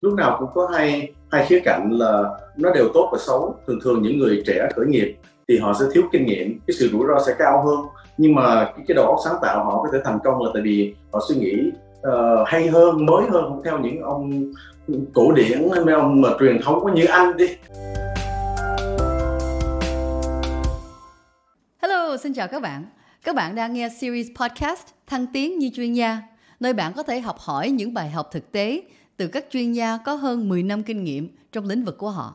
lúc nào cũng có hai khía cạnh là nó đều tốt và xấu. Thường thường những người trẻ khởi nghiệp thì họ sẽ thiếu kinh nghiệm, cái sự rủi ro sẽ cao hơn, nhưng mà cái đầu óc sáng tạo họ có thể thành công là tại vì họ suy nghĩ hay hơn, mới hơn theo những ông cổ điển, mấy ông mà truyền thống như anh đi. Hello, xin chào các bạn. Các bạn đang nghe series podcast Thăng tiến như chuyên gia, nơi bạn có thể học hỏi những bài học thực tế từ các chuyên gia có hơn 10 năm kinh nghiệm trong lĩnh vực của họ.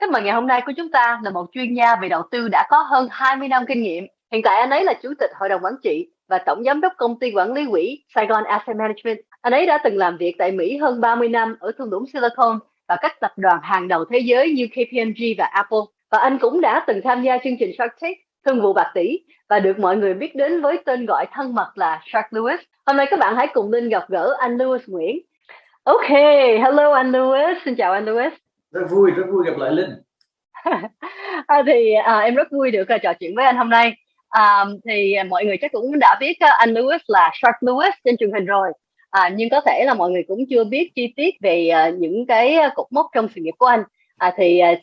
Khách mời ngày hôm nay của chúng ta là một chuyên gia về đầu tư đã có hơn 20 năm kinh nghiệm. Hiện tại anh ấy là chủ tịch hội đồng quản trị và tổng giám đốc công ty quản lý quỹ Saigon Asset Management. Anh ấy đã từng làm việc tại Mỹ hơn 30 năm ở thung lũng Silicon và các tập đoàn hàng đầu thế giới như KPMG và Apple. Và anh cũng đã từng tham gia chương trình Shark Tank, thương vụ bạc tỷ và được mọi người biết đến với tên gọi thân mật là Shark Louis. Hôm nay các bạn hãy cùng Linh gặp gỡ anh Louis Nguyễn. Ok, hello anh Louis, xin chào anh Louis. Rất vui gặp lại Linh. Em rất vui được trò chuyện với anh hôm nay. Thì mọi người chắc cũng đã biết anh Louis là Shark Louis trên truyền hình rồi. Nhưng có thể là mọi người cũng chưa biết chi tiết về những cái cột mốc trong sự nghiệp của anh.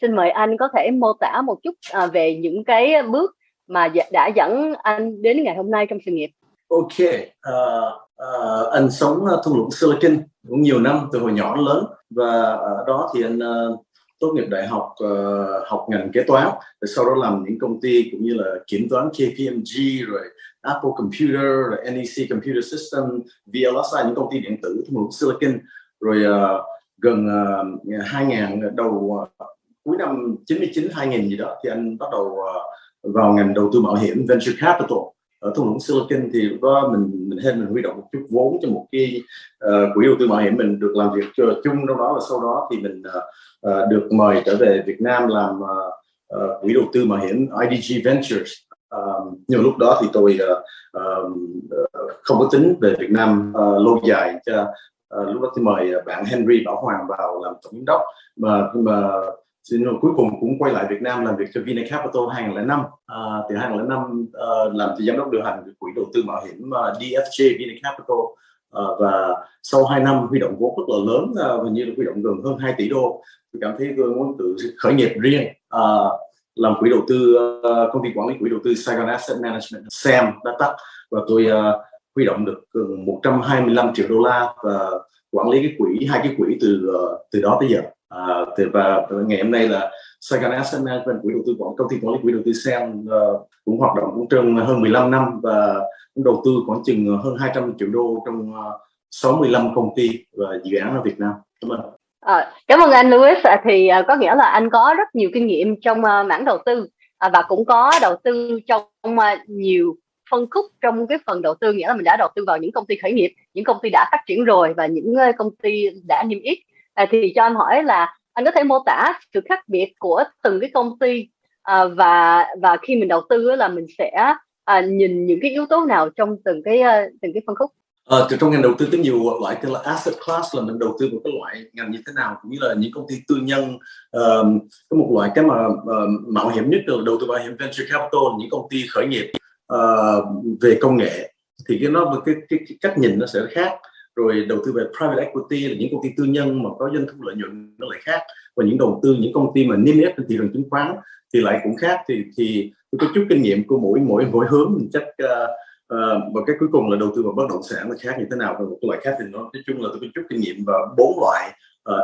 Xin mời anh có thể mô tả một chút về những cái bước mà đã dẫn anh đến ngày hôm nay trong sự nghiệp. Ok, anh sống thung lũng Silicon cũng nhiều năm, từ hồi nhỏ đến lớn, và ở đó thì anh tốt nghiệp đại học, học ngành kế toán, rồi sau đó làm những công ty cũng như là kiểm toán KPMG, rồi Apple Computer, rồi NEC Computer System, VLSI, những công ty điện tử thung lũng Silicon, rồi gần 2000 đầu cuối năm 99 2000 gì đó thì anh bắt đầu vào ngành đầu tư mạo hiểm venture capital ở thung lũng Silicon. Thì lúc đó mình huy động một chút vốn cho một cái quỹ đầu tư mạo hiểm, mình được làm việc chung trong đó, và sau đó thì mình được mời trở về Việt Nam làm quỹ đầu tư mạo hiểm IDG Ventures. Nhưng lúc đó thì tôi không có tính về Việt Nam lâu dài. Lúc đó thì mời bạn Henry Bảo Hoàng vào làm tổng giám đốc, mà cuối cùng cũng quay lại Việt Nam làm việc cho VinaCapital 2005. Từ 2005 làm cho giám đốc điều hành quỹ đầu tư mạo hiểm DFJ VinaCapital, và sau 2 năm huy động vốn rất là lớn, hình như là huy động gần hơn 2 tỷ đô. Tôi cảm thấy tôi muốn tự khởi nghiệp riêng, làm quỹ đầu tư, công ty quản lý quỹ đầu tư Saigon Asset Management, SAM đã tắt, và tôi huy động được gần 125 triệu đô la và quản lý cái quỹ, hai cái quỹ từ đó tới giờ. Và ngày hôm nay là Saigon Asset Management, quỹ đầu tư của công ty quản lý quỹ đầu tư SAM, cũng hoạt động cũng trên hơn 15 năm và cũng đầu tư khoảng chừng hơn 200 triệu đô trong 65 công ty và dự án ở Việt Nam. Cảm ơn anh Louis. Có nghĩa là anh có rất nhiều kinh nghiệm trong mảng đầu tư, và cũng có đầu tư trong nhiều phân khúc trong cái phần đầu tư, nghĩa là mình đã đầu tư vào những công ty khởi nghiệp, những công ty đã phát triển rồi và những công ty đã niêm yết. Thì cho anh hỏi là anh có thể mô tả sự khác biệt của từng cái công ty, và khi mình đầu tư là mình sẽ nhìn những cái yếu tố nào trong từng cái phân khúc? Từ trong ngành đầu tư có nhiều loại, tức là asset class, là mình đầu tư một cái loại ngành như thế nào, cũng như là những công ty tư nhân. Có một loại cái mà mạo hiểm nhất là đầu tư mạo hiểm venture capital, những công ty khởi nghiệp về công nghệ, thì cái cách nhìn nó sẽ khác. Rồi đầu tư về private equity là những công ty tư nhân mà có doanh thu lợi nhuận, nó lại khác. Và những đầu tư những công ty mà niêm yết trên thị trường chứng khoán thì lại cũng khác. Thì tôi có chút kinh nghiệm của mỗi hướng, mình chắc và cái cuối cùng là đầu tư vào bất động sản là khác như thế nào, và một loại khác thì nó nói chung là tôi có chút kinh nghiệm vào 4 loại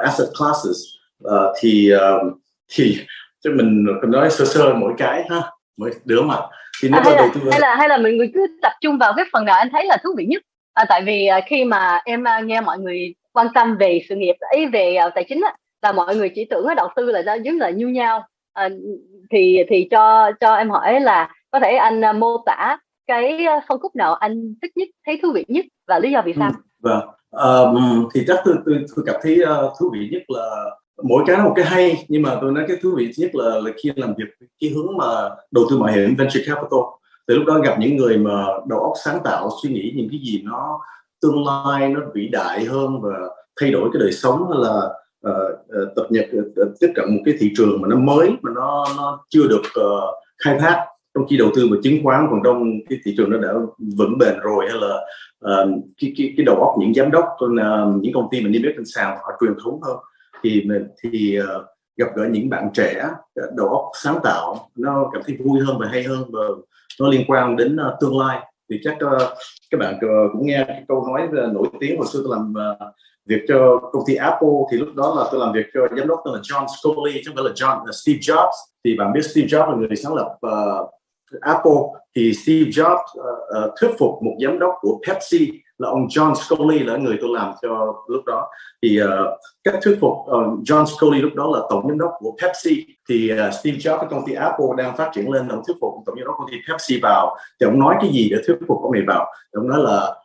asset classes. Thì cho mình nói sơ mỗi cái ha, mới đứa mặt. Thì hay là mình cứ tập trung vào cái phần nào anh thấy là thú vị nhất. Tại vì khi mà em nghe mọi người quan tâm về sự nghiệp ấy, về tài chính ấy, là mọi người chỉ tưởng đầu tư là nó giống là như nhau. Thì cho em hỏi là có thể anh mô tả cái phân khúc nào anh thích nhất, thấy thú vị nhất và lý do vì sao? Thì chắc tôi cảm thấy thú vị nhất là mỗi cái nó một cái hay, nhưng mà tôi nói cái thú vị nhất là khi làm việc cái hướng mà đầu tư mạo hiểm venture capital. Từ lúc đó gặp những người mà đầu óc sáng tạo, suy nghĩ những cái gì nó tương lai, nó vĩ đại hơn và thay đổi cái đời sống, hay là tiếp cận một cái thị trường mà nó mới, mà nó chưa được khai thác. Trong khi đầu tư vào chứng khoán còn trong cái thị trường nó đã vững bền rồi, hay là cái đầu óc những giám đốc những công ty mình niêm yết trên sàn họ truyền thống hơn, thì gặp gỡ những bạn trẻ đầu óc sáng tạo nó cảm thấy vui hơn và hay hơn, và nó liên quan đến tương lai. Thì chắc các bạn cũng nghe cái câu nói nổi tiếng hồi xưa tôi làm việc cho công ty Apple, thì lúc đó là tôi làm việc cho giám đốc tên là John Sculley, chứ không phải là Steve Jobs. Thì bạn biết Steve Jobs là người sáng lập Apple, thì Steve Jobs thuyết phục một giám đốc của Pepsi là ông John Sculley, là người tôi làm cho lúc đó. Thì cách thuyết phục John Sculley lúc đó là tổng giám đốc của Pepsi, thì Steve Jobs cái công ty Apple đang phát triển lên, ông thuyết phục tổng giám đốc công ty Pepsi vào. Thì ông nói cái gì để thuyết phục ông này vào? Thì ông nói là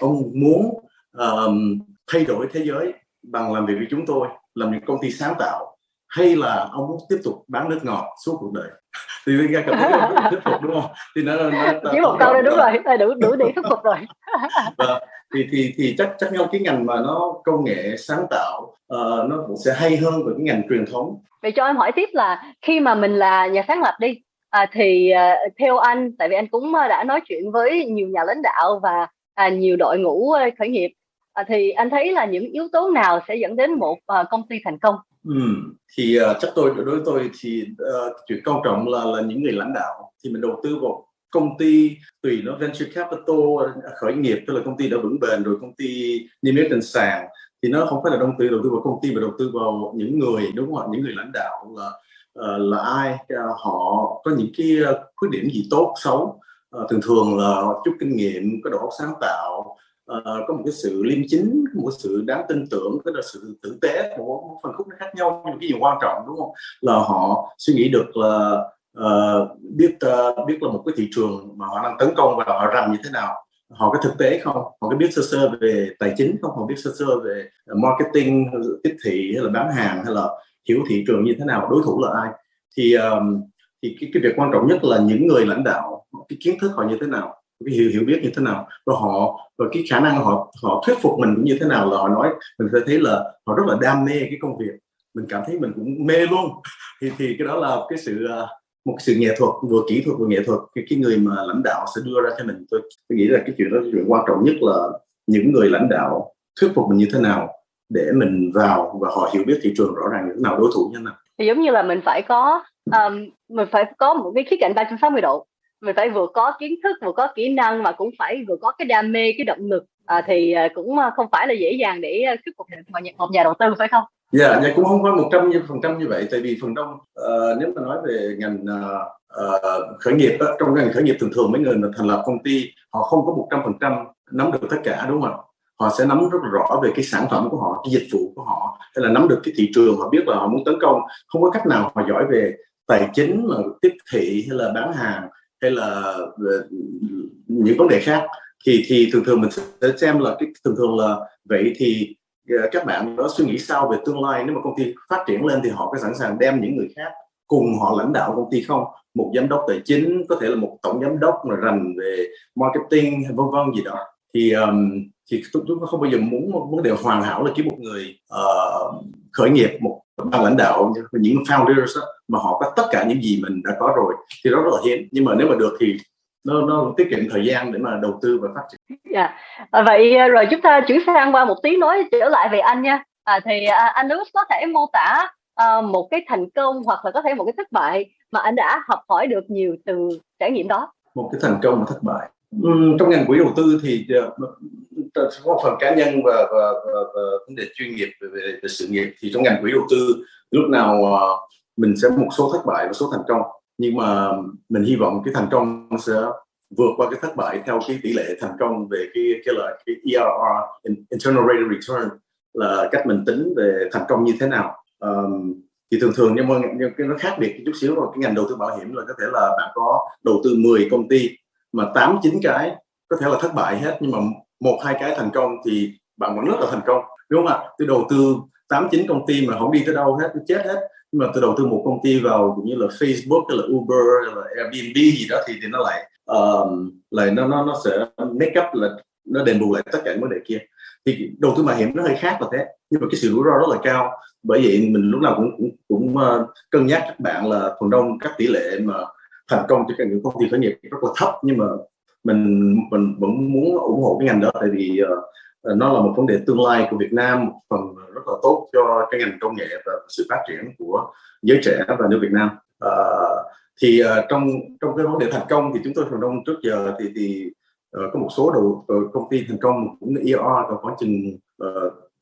ông muốn thay đổi thế giới bằng làm việc với chúng tôi, làm những công ty sáng tạo, hay là ông muốn tiếp tục bán nước ngọt suốt cuộc đời? Thì mình ra cảm thấy là thuyết phục, đúng không? Thì chỉ một câu đây, đúng rồi, đủ để thuyết phục rồi. Thì chắc nhau cái ngành mà nó công nghệ sáng tạo nó cũng sẽ hay hơn với cái ngành truyền thống. Vậy cho em hỏi tiếp là khi mà mình là nhà sáng lập đi, thì theo anh, tại vì anh cũng đã nói chuyện với nhiều nhà lãnh đạo và nhiều đội ngũ khởi nghiệp, thì anh thấy là những yếu tố nào sẽ dẫn đến một công ty thành công? Thì chắc đối với tôi thì chuyện quan trọng là những người lãnh đạo. Thì mình đầu tư vào công ty, tùy nó venture capital, khởi nghiệp, tức là công ty đã vững bền rồi, công ty niêm yết trên sàn, thì nó không phải là đầu tư vào công ty mà đầu tư vào những người, đúng không ạ? Những người lãnh đạo là ai, họ có những cái khuyết điểm gì tốt xấu, thường thường là chút kinh nghiệm, có đầu óc sáng tạo, có một cái sự liêm chính, có một cái sự đáng tin tưởng, có cái sự tử tế, một phần khúc nó khác nhau. Nhưng cái gì quan trọng, đúng không, là họ suy nghĩ được là biết là một cái thị trường mà họ đang tấn công và họ rành như thế nào, họ có thực tế không, họ có biết sơ sơ về tài chính không, họ biết sơ sơ về marketing, tiếp thị hay là bán hàng, hay là hiểu thị trường như thế nào, đối thủ là ai. Thì cái việc quan trọng nhất là những người lãnh đạo, cái kiến thức họ như thế nào, cái hiểu biết như thế nào, và cái khả năng họ thuyết phục mình cũng như thế nào. Là họ nói mình phải thấy là họ rất là đam mê cái công việc, mình cảm thấy mình cũng mê luôn. Thì cái đó là cái sự một sự nghệ thuật, vừa kỹ thuật vừa nghệ thuật, cái người mà lãnh đạo sẽ đưa ra cho mình. Tôi nghĩ là cái chuyện đó là chuyện quan trọng nhất, là những người lãnh đạo thuyết phục mình như thế nào để mình vào, và họ hiểu biết thị trường rõ ràng như thế nào, đối thủ như thế nào. Thì giống như là mình phải có một cái khía cạnh 360 độ. Mình phải vừa có kiến thức, vừa có kỹ năng, mà cũng phải vừa có cái đam mê, cái động lực. Thì cũng không phải là dễ dàng để thuyết phục một nhà đầu tư, phải không? Dạ, cũng không phải 100% như vậy. Tại vì phần đông, nếu mà nói về ngành khởi nghiệp, trong ngành khởi nghiệp thường thường mấy người mà thành lập công ty, họ không có 100% nắm được tất cả, đúng không? Họ sẽ nắm rất rõ về cái sản phẩm của họ, cái dịch vụ của họ, hay là nắm được cái thị trường, họ biết là họ muốn tấn công. Không có cách nào họ giỏi về tài chính, là tiếp thị hay là bán hàng, hay là những vấn đề khác. Thì thường thường mình sẽ xem là vậy thì các bạn đó suy nghĩ sao về tương lai. Nếu mà công ty phát triển lên thì họ có sẵn sàng đem những người khác cùng họ lãnh đạo công ty không? Một giám đốc tài chính, có thể là một tổng giám đốc mà rành về marketing hay vân vân gì đó. Thì chúng tôi không bao giờ muốn một vấn đề hoàn hảo là chỉ một người khởi nghiệp, một ban lãnh đạo, những founders đó, mà họ có tất cả những gì mình đã có rồi, thì đó rất là hiếm. Nhưng mà nếu mà được thì nó tiết kiệm thời gian để mà đầu tư và phát triển. Vậy rồi chúng ta chuyển sang qua một tí, nói trở lại về anh nha. Thì anh Louis có thể mô tả một cái thành công hoặc là có thể một cái thất bại mà anh đã học hỏi được nhiều từ trải nghiệm đó. Một cái thành công và thất bại trong ngành quỹ đầu tư thì có phần cá nhân và vấn đề chuyên nghiệp về sự nghiệp. Thì trong ngành quỹ đầu tư lúc nào mình sẽ một số thất bại và số thành công, nhưng mà mình hy vọng cái thành công sẽ vượt qua cái thất bại theo cái tỷ lệ thành công về cái ERR, Internal Rate of Return, là cách mình tính về thành công như thế nào. Thì thường nhưng cái nó khác biệt chút xíu rồi. Cái ngành đầu tư bảo hiểm là có thể là bạn có đầu tư 10 công ty mà 8-9 cái có thể là thất bại hết, nhưng mà 1-2 cái thành công thì bạn vẫn rất là thành công, đúng không ạ? Tôi đầu tư 8-9 công ty mà không đi tới đâu hết, tôi chết hết. Nhưng mà tôi đầu tư một công ty vào cũng như là Facebook hay là Uber hay là Airbnb gì đó, thì nó lại nó sẽ make up, là nó đền bù lại tất cả những vấn đề kia. Thì đầu tư bảo hiểm nó hơi khác là thế, nhưng mà cái sự rủi ro rất là cao. Bởi vậy mình lúc nào cũng cân nhắc các bạn là phần đông các tỷ lệ mà thành công cho những công ty khởi nghiệp rất là thấp, nhưng mà mình vẫn muốn ủng hộ cái ngành đó, tại vì nó là một vấn đề tương lai của Việt Nam, một phần rất là tốt cho cái ngành công nghệ và sự phát triển của giới trẻ và nước Việt Nam. Thì trong cái vấn đề thành công thì chúng tôi thành công trước giờ thì có một số công ty thành công cũng ERR có khoảng chừng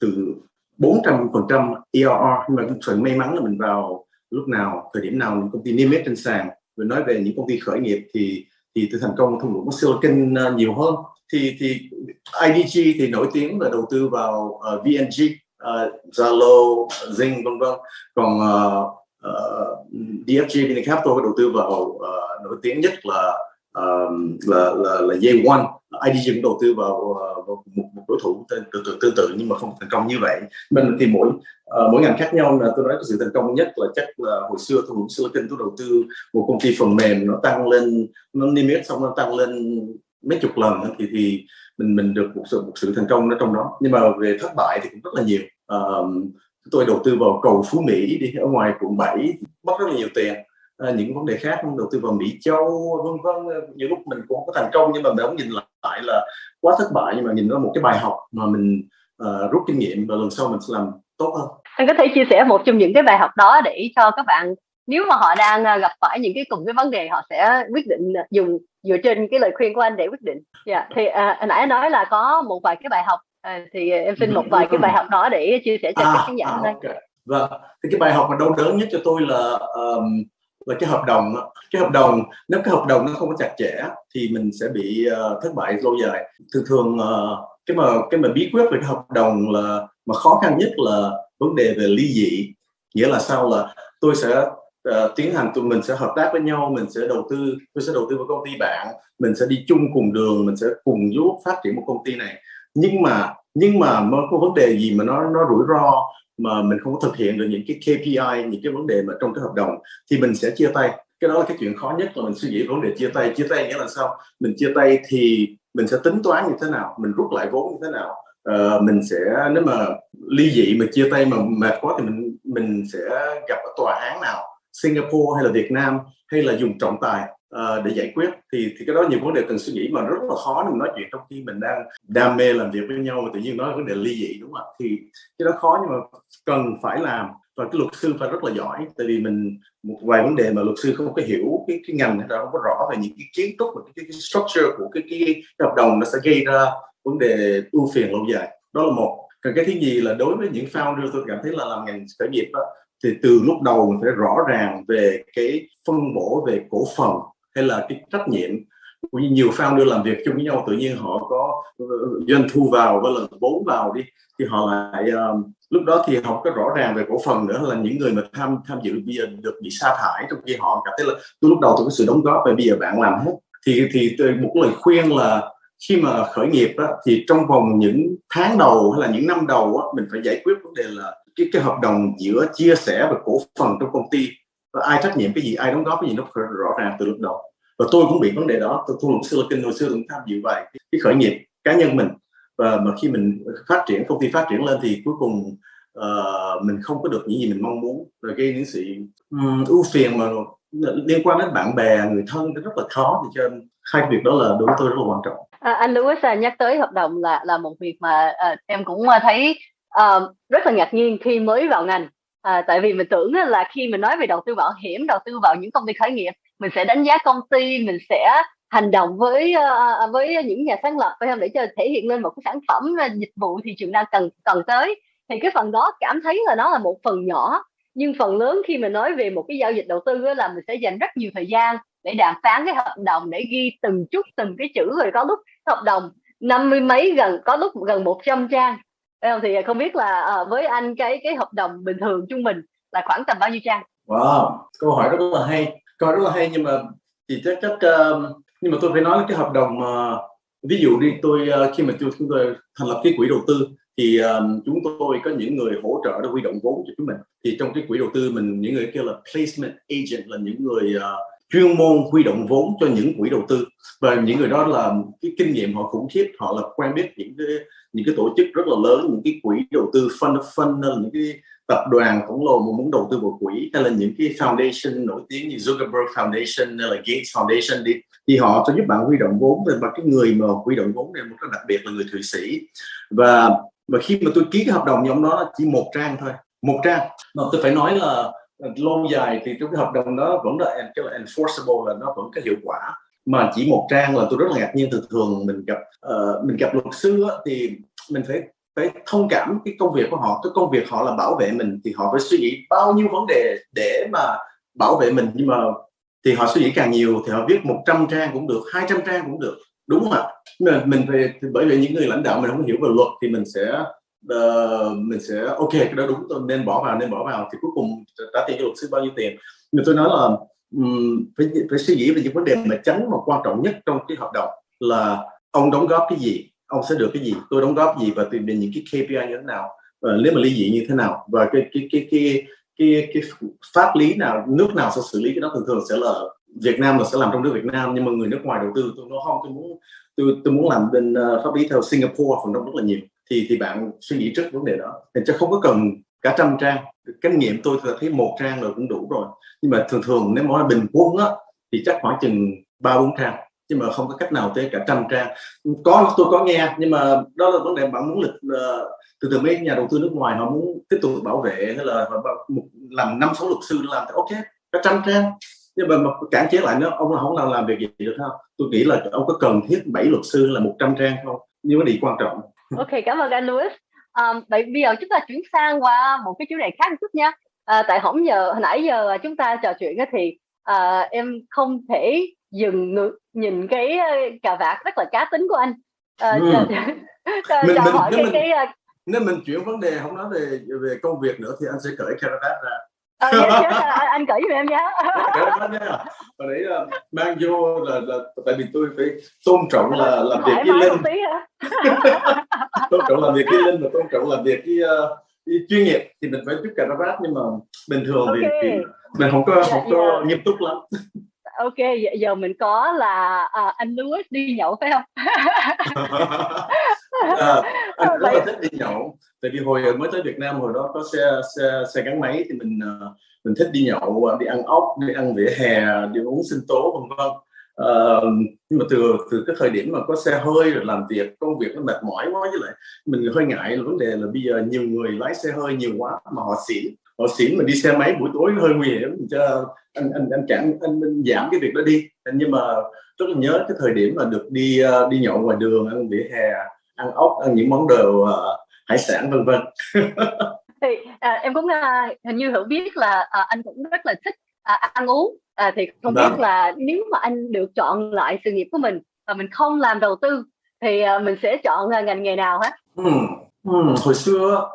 từ 400% ERR, nhưng mà cũng sự may mắn là mình vào lúc nào thời điểm nào những công ty niêm yết trên sàn. Mình nói về những công ty khởi nghiệp thì từ thành công thung lũng của Silicon nhiều hơn. Thì IDG thì nổi tiếng là đầu tư vào VNG, Zalo, Zing vân vân. Còn DFJ VinaCapital đầu tư vào nổi tiếng nhất là J1. IDG cũng đầu tư vào một đối thủ tương tự nhưng mà không thành công như vậy. Mình thì mỗi ngành khác nhau, là tôi nói sự thành công nhất là chắc là hồi xưa tôi cũng Silicon, tôi đầu tư một công ty phần mềm, nó tăng lên, nó niêm yết xong nó tăng lên mấy chục lần thì mình được một sự thành công ở trong đó. Nhưng mà về thất bại thì cũng rất là nhiều. Tôi đầu tư vào cầu Phú Mỹ đi ở ngoài quận 7, mất rất là nhiều tiền. Những vấn đề khác, đầu tư vào Mỹ Châu vân vân, nhiều lúc mình cũng có thành công nhưng mà mình không nhìn lại là quá thất bại, nhưng mà nhìn nó một cái bài học mà mình rút kinh nghiệm và lần sau mình sẽ làm tốt hơn. Anh có thể chia sẻ một trong những cái bài học đó để cho các bạn, nếu mà họ đang gặp phải những cái cùng cái vấn đề, họ sẽ quyết định dùng dựa trên cái lời khuyên của anh để quyết định. Thì anh nãy nói là có một vài cái bài học, thì em xin một vài cái bài học đó để chia sẻ cho các khán giả hôm nay. Vâng, thì cái bài học mà đau đớn nhất cho tôi là cái hợp đồng. Nếu cái hợp đồng nó không có chặt chẽ thì mình sẽ bị thất bại lâu dài. Thường cái mà bí quyết về cái hợp đồng là mà khó khăn nhất là vấn đề về ly dị. Nghĩa là sao, là tôi sẽ tụi mình sẽ hợp tác với nhau, tôi sẽ đầu tư vào công ty bạn, mình sẽ đi chung cùng đường, mình sẽ cùng giúp phát triển một công ty này. Nhưng mà có vấn đề gì mà nó rủi ro mà mình không có thực hiện được những cái KPI, những cái vấn đề mà trong cái hợp đồng thì mình sẽ chia tay. Cái đó là cái chuyện khó nhất, là mình suy nghĩ vấn đề chia tay. Chia tay nghĩa là sao? Mình chia tay thì mình sẽ tính toán như thế nào, mình rút lại vốn như thế nào, mình sẽ, nếu mà ly dị mà chia tay mà mệt quá thì mình sẽ gặp ở tòa án nào, Singapore hay là Việt Nam, hay là dùng trọng tài để giải quyết. Thì cái đó nhiều vấn đề cần suy nghĩ mà rất là khó để nói chuyện trong khi mình đang đam mê làm việc với nhau mà tự nhiên nói vấn đề ly dị, đúng không ạ? Thì cái đó khó nhưng mà cần phải làm, và cái luật sư phải rất là giỏi, tại vì một vài vấn đề mà luật sư không có hiểu cái ngành này, không có rõ về những cái kiến trúc và cái structure của cái hợp đồng, nó sẽ gây ra vấn đề ưu phiền lâu dài. Đó là một. Còn cái thứ gì là đối với những founder, tôi cảm thấy là làm ngành khởi nghiệp đó, thì từ lúc đầu mình phải rõ ràng về cái phân bổ về cổ phần hay là cái trách nhiệm. Nhiều founder làm việc chung với nhau, tự nhiên họ có doanh thu vào và lần vốn vào đi, thì họ lại lúc đó thì họ có rõ ràng về cổ phần nữa, là những người mà tham dự bây giờ được bị sa thải, trong khi họ cảm thấy là tôi lúc đầu tôi có sự đóng góp và bây giờ bạn làm hết. Thì một lời khuyên là khi mà khởi nghiệp á, thì trong vòng những tháng đầu hay là những năm đầu á, mình phải giải quyết vấn đề là cái hợp đồng giữa chia sẻ và cổ phần trong công ty, và ai trách nhiệm cái gì, ai đóng góp cái gì, nó phải rõ ràng từ lúc đầu. Và tôi cũng bị vấn đề đó, tôi thung lũng Silicon hồi xưa cũng tham dự vài cái khởi nghiệp cá nhân mình, và mà khi mình phát triển, công ty phát triển lên thì cuối cùng mình không có được những gì mình mong muốn, rồi gây những sự ưu phiền mà liên quan đến bạn bè, người thân, rất là khó. Thì cho nên hai việc đó là đối với tôi rất là quan trọng. Anh Louis nhắc tới hợp đồng là một việc mà em cũng thấy rất là ngạc nhiên khi mới vào ngành, tại vì mình tưởng là khi mình nói về đầu tư bảo hiểm, đầu tư vào những công ty khởi nghiệp, mình sẽ đánh giá công ty, mình sẽ hành động với những nhà sáng lập, phải không, để cho thể hiện lên một cái sản phẩm dịch vụ thị trường đang cần tới. Thì cái phần đó cảm thấy là nó là một phần nhỏ, nhưng phần lớn khi mình nói về một cái giao dịch đầu tư là mình sẽ dành rất nhiều thời gian để đàm phán cái hợp đồng, để ghi từng chút từng cái chữ, rồi có lúc hợp đồng 50 mấy, có lúc gần 100 trang. Thì không biết là với anh cái hợp đồng bình thường trung bình là khoảng tầm bao nhiêu trang? Wow, câu hỏi rất là hay, nhưng mà thì chắc nhưng mà tôi phải nói là cái hợp đồng, ví dụ đi, khi chúng tôi thành lập cái quỹ đầu tư thì chúng tôi có những người hỗ trợ để huy động vốn cho chúng mình. Thì trong cái quỹ đầu tư mình, những người kêu là placement agent, là những người chuyên môn huy động vốn cho những quỹ đầu tư, và những người đó là cái kinh nghiệm họ khủng khiếp, họ là quen biết những cái tổ chức rất là lớn, những cái quỹ đầu tư fund of fund, những cái tập đoàn khổng lồ mà muốn đầu tư vào quỹ, hay là những cái foundation nổi tiếng như Zuckerberg Foundation hay là Gates Foundation đi, thì họ sẽ giúp bạn huy động vốn. Và cái người mà huy động vốn này một cái đặc biệt là người Thụy Sĩ, và khi mà tôi ký cái hợp đồng nhóm đó chỉ một trang thôi, một trang, mà tôi phải nói là lâu dài thì cái hợp đồng đó vẫn là enforceable, là nó vẫn có hiệu quả, mà chỉ một trang là tôi rất là ngạc nhiên. Thường thường mình gặp luật sư thì mình phải thông cảm cái công việc của họ. Cái công việc họ là bảo vệ mình, thì họ phải suy nghĩ bao nhiêu vấn đề để mà bảo vệ mình, nhưng mà thì họ suy nghĩ càng nhiều thì họ viết 100 trang cũng được, 200 trang cũng được, đúng không ạ? Mình phải, bởi vì những người lãnh đạo mình không hiểu về luật thì mình sẽ ok, cái đó đúng, tôi nên bỏ vào, thì cuối cùng trả tiền cho luật sư bao nhiêu tiền. Nhưng tôi nói là phải suy nghĩ về những vấn đề mà tránh, mà quan trọng nhất trong cái hợp đồng là ông đóng góp cái gì, ông sẽ được cái gì, tôi đóng góp gì, và tìm đến những cái KPI như thế nào, nếu mà ly dị như thế nào, và cái pháp lý nào, nước nào sẽ xử lý cái đó. Thường thường sẽ là Việt Nam là sẽ làm trong nước Việt Nam, nhưng mà người nước ngoài đầu tư tôi nói không, tôi muốn làm bên pháp lý theo Singapore, phần đông rất là nhiều. Thì bạn suy nghĩ trước vấn đề đó, thì chắc không có cần cả 100 trang. Kinh nghiệm tôi thấy một trang rồi cũng đủ rồi, nhưng mà thường thường nếu nói bình quân á thì chắc khoảng chừng 3-4 trang, nhưng mà không có cách nào tới cả 100 trang. Có, tôi có nghe, nhưng mà đó là vấn đề bạn muốn từ từ mấy nhà đầu tư nước ngoài họ muốn tiếp tục bảo vệ, hay là làm 5-6 luật sư làm thì ok cả 100 trang, nhưng mà cản chế lại nó, ông là không làm việc gì được không? Tôi nghĩ là ông có cần thiết 7 luật sư là 100 trang không? Nhưng mà điều quan trọng. Ok, cảm ơn anh Louis. Vậy bây giờ chúng ta chuyển sang qua một cái chủ đề khác một chút nha. Tại hồi nãy giờ chúng ta trò chuyện thì em không thể dừng nhìn cái cà vạt rất là cá tính của anh. Nếu mình chuyển vấn đề không nói về công việc nữa thì anh sẽ cởi cà vạt ra. Anh cởi giùm em nhé. Hồi nãy là mang vô là tại vì tôi phải tôn trọng là làm việc với Linh. Tôn trọng làm việc với Linh và tôn trọng làm việc với chuyên nghiệp thì mình phải giúp cà vạt, nhưng mà bình thường thì mình không có nghiêm túc lắm. Ok, giờ mình có là anh Louis đi nhậu phải không? Anh rất là thích đi nhậu, tại vì hồi mới tới Việt Nam hồi đó có xe gắn máy thì mình thích đi nhậu, đi ăn ốc, đi ăn vỉa hè, đi uống sinh tố vân vân. Nhưng mà từ cái thời điểm mà có xe hơi rồi làm việc, công việc nó mệt mỏi quá, với lại mình hơi ngại là vấn đề là bây giờ nhiều người lái xe hơi nhiều quá mà họ xỉn mà đi xe máy buổi tối hơi nguy hiểm, cho anh giảm cái việc đó đi. Nhưng mà rất là nhớ cái thời điểm mà được đi nhậu ngoài đường, ăn vỉa hè, ăn ốc, ăn những món đồ hải sản vân vân. Thì em cũng hình như hiểu biết là anh cũng rất là thích ăn uống, thì không biết là nếu mà anh được chọn lại sự nghiệp của mình và mình không làm đầu tư thì mình sẽ chọn ngành nghề nào hết?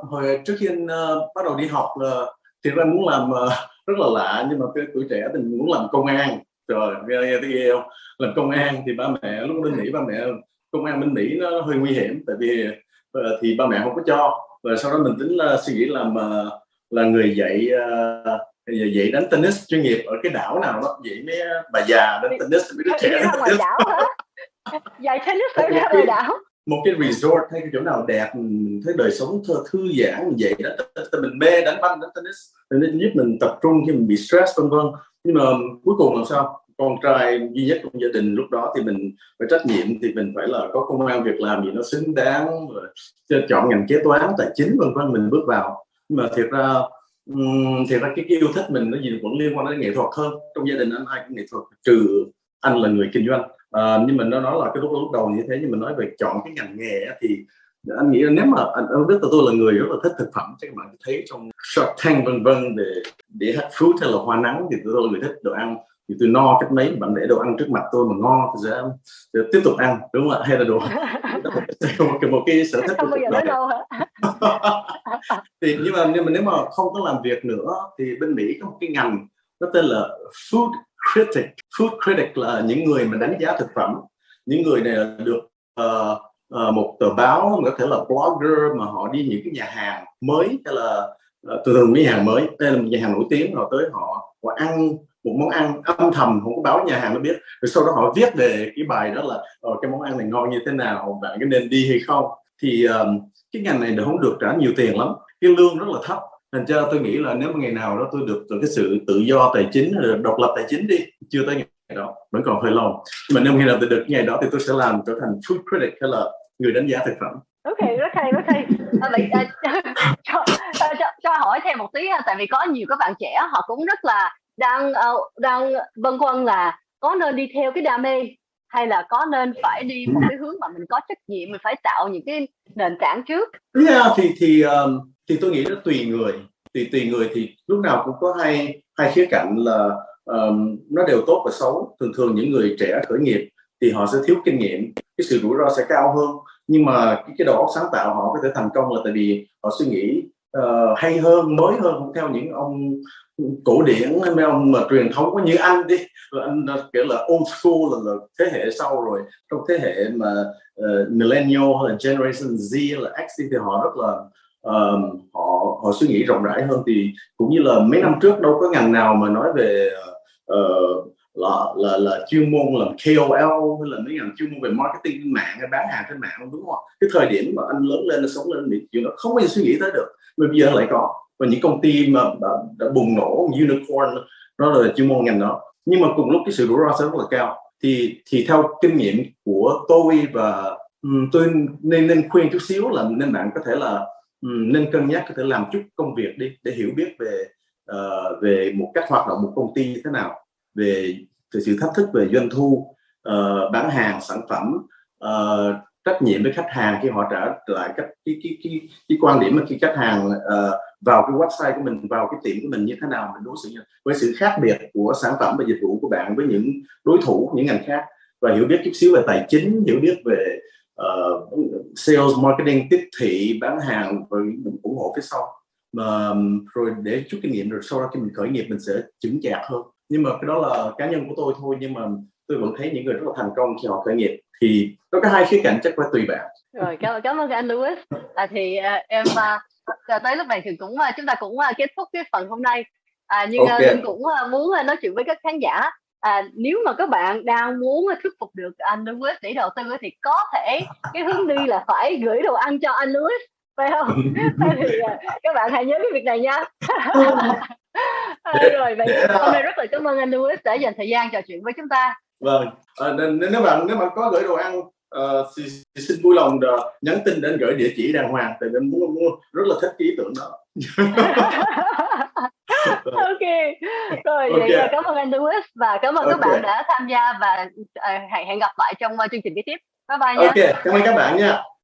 Hồi trước khi anh bắt đầu đi học là thì anh muốn làm rất là lạ, nhưng mà cái tuổi trẻ thì mình muốn làm công an. Trời, nghe không? Làm công an thì ba mẹ lúc đó nghĩ ba mẹ công an bên Mỹ nó hơi nguy hiểm, tại vì thì ba mẹ không có cho. Rồi sau đó mình tính là suy nghĩ làm là người dạy đánh tennis chuyên nghiệp ở cái đảo nào đó, vậy mấy bà già đánh tennis mấy đứa trẻ đánh đảo hả? Dạy tennis ở ngoài đảo, một cái resort hay cái chỗ nào đẹp, mình thấy đời sống thư giãn, mình vậy đó, mình mê đánh banh, đánh tennis, nên giúp mình tập trung khi mình bị stress vân vân. Nhưng mà cuối cùng làm sao? Con trai duy nhất trong gia đình lúc đó thì mình phải trách nhiệm, thì mình phải là có công ăn việc làm gì nó xứng đáng, chọn ngành kế toán, tài chính vân vân mình bước vào. Nhưng mà thiệt ra cái yêu thích mình nó gì vẫn liên quan đến nghệ thuật hơn. Trong gia đình anh ai cũng nghệ thuật, trừ anh là người kinh doanh. Nhưng mình nói là cái lúc đầu như thế, nhưng mình nói về chọn cái ngành nghề thì anh nghĩ là nếu mà anh biết là tôi là người rất là thích thực phẩm, chắc các bạn thấy trong Shark Tank vân vân về để hết food hay là hoa nắng, thì tôi là người thích đồ ăn, thì tôi no cách mấy bạn để đồ ăn trước mặt tôi mà ngon thì sẽ tiếp tục ăn, đúng không ạ? Hay là đồ một cái sở thích không bao giờ nói đâu hả? Thì nhưng mà nếu mà không có làm việc nữa thì bên Mỹ có một cái ngành nó tên là food critic. Food critic là những người mà đánh giá thực phẩm. Những người này là được một tờ báo, có thể là blogger, mà họ đi những cái nhà hàng mới, hay là từ từ mấy nhà hàng mới, hay là nhà hàng nổi tiếng, họ tới họ ăn một món ăn âm thầm, không có báo nhà hàng nó biết. Rồi sau đó họ viết về cái bài đó là cái món ăn này ngon như thế nào, bạn có nên đi hay không. Thì cái ngành này không được trả nhiều tiền lắm, cái lương rất là thấp. Thành ra tôi nghĩ là nếu mà ngày nào đó tôi được cái sự tự do tài chính, độc lập tài chính đi, chưa tới ngày đó, vẫn còn hơi lâu. Nhưng mà nếu ngày nào tôi được ngày đó thì tôi sẽ làm trở thành food critic hay là người đánh giá thực phẩm. Okay, rất hay, rất hay. Vậy cho hỏi thêm một tí, tại vì có nhiều các bạn trẻ họ cũng rất là đang băn khoăn là có nên đi theo cái đam mê hay là có nên phải đi một cái hướng mà mình có trách nhiệm, mình phải tạo những cái nền tảng trước. Thì tôi nghĩ nó tùy người, tùy người thì lúc nào cũng có hai khía cạnh là nó đều tốt và xấu. Thường những người trẻ khởi nghiệp thì họ sẽ thiếu kinh nghiệm, cái sự rủi ro sẽ cao hơn, nhưng mà cái đầu óc sáng tạo họ có thể thành công là tại vì họ suy nghĩ hay hơn, mới hơn, không theo những ông cổ điển, mấy ông mà truyền thống có như anh đi, là anh kiểu là old school, là thế hệ sau rồi. Trong thế hệ mà millennial hay là generation Z là X thì họ rất là họ suy nghĩ rộng rãi hơn. Thì cũng như là mấy năm trước đâu có ngành nào mà nói về là chuyên môn làm KOL hay là mấy ngành chuyên môn về marketing trên mạng hay bán hàng trên mạng, đúng không? Cái thời điểm mà anh lớn lên, sống lên thì chuyện đó không bao giờ suy nghĩ tới được, mà bây giờ lại có. Và những công ty mà đã bùng nổ unicorn đó là chuyên môn ngành đó, nhưng mà cùng lúc cái sự rủi ro sẽ rất là cao. Thì theo kinh nghiệm của tôi, và tôi nên khuyên chút xíu là nên bạn có thể là nên cân nhắc, có thể làm chút công việc đi để hiểu biết về một cách hoạt động một công ty như thế nào, về sự thách thức về doanh thu, bán hàng, sản phẩm, trách nhiệm với khách hàng khi họ trả lại cái quan điểm mà khi khách hàng vào cái website của mình, vào cái tiệm của mình như thế nào, mình đối xử với sự khác biệt của sản phẩm và dịch vụ của bạn với những đối thủ, những ngành khác, và hiểu biết chút xíu về tài chính, hiểu biết về sales, marketing, tiếp thị, bán hàng, và mình ủng hộ phía sau mà, rồi để chút kinh nghiệm, rồi sau đó khi mình khởi nghiệp mình sẽ chững chạc hơn. Nhưng mà cái đó là cá nhân của tôi thôi, nhưng mà tôi vẫn thấy những người rất là thành công khi họ khởi nghiệp. Thì nó có hai khía cạnh, chắc phải tùy bạn. Rồi, cảm ơn anh Louis. Tới lúc này thì chúng ta cũng kết thúc cái phần hôm nay. Linh cũng muốn nói chuyện với các khán giả. Nếu mà các bạn đang muốn thuyết phục được anh Louis để đầu tư thì có thể cái hướng đi là phải gửi đồ ăn cho anh Louis, phải không? Thì các bạn hãy nhớ cái việc này nha. Rồi, vậy hôm nay rất là cảm ơn anh Louis đã dành thời gian trò chuyện với chúng ta. Vâng, nếu bạn có gửi đồ ăn thì xin vui lòng nhắn tin đến gửi địa chỉ đàng hoàng, tại mình muốn rất là thích ý tưởng đó. Rồi, vậy cảm ơn anh Louis và cảm ơn các bạn đã tham gia, và hẹn gặp lại trong chương trình kế tiếp. Bye bye nha. Ok, cảm ơn các bạn nha.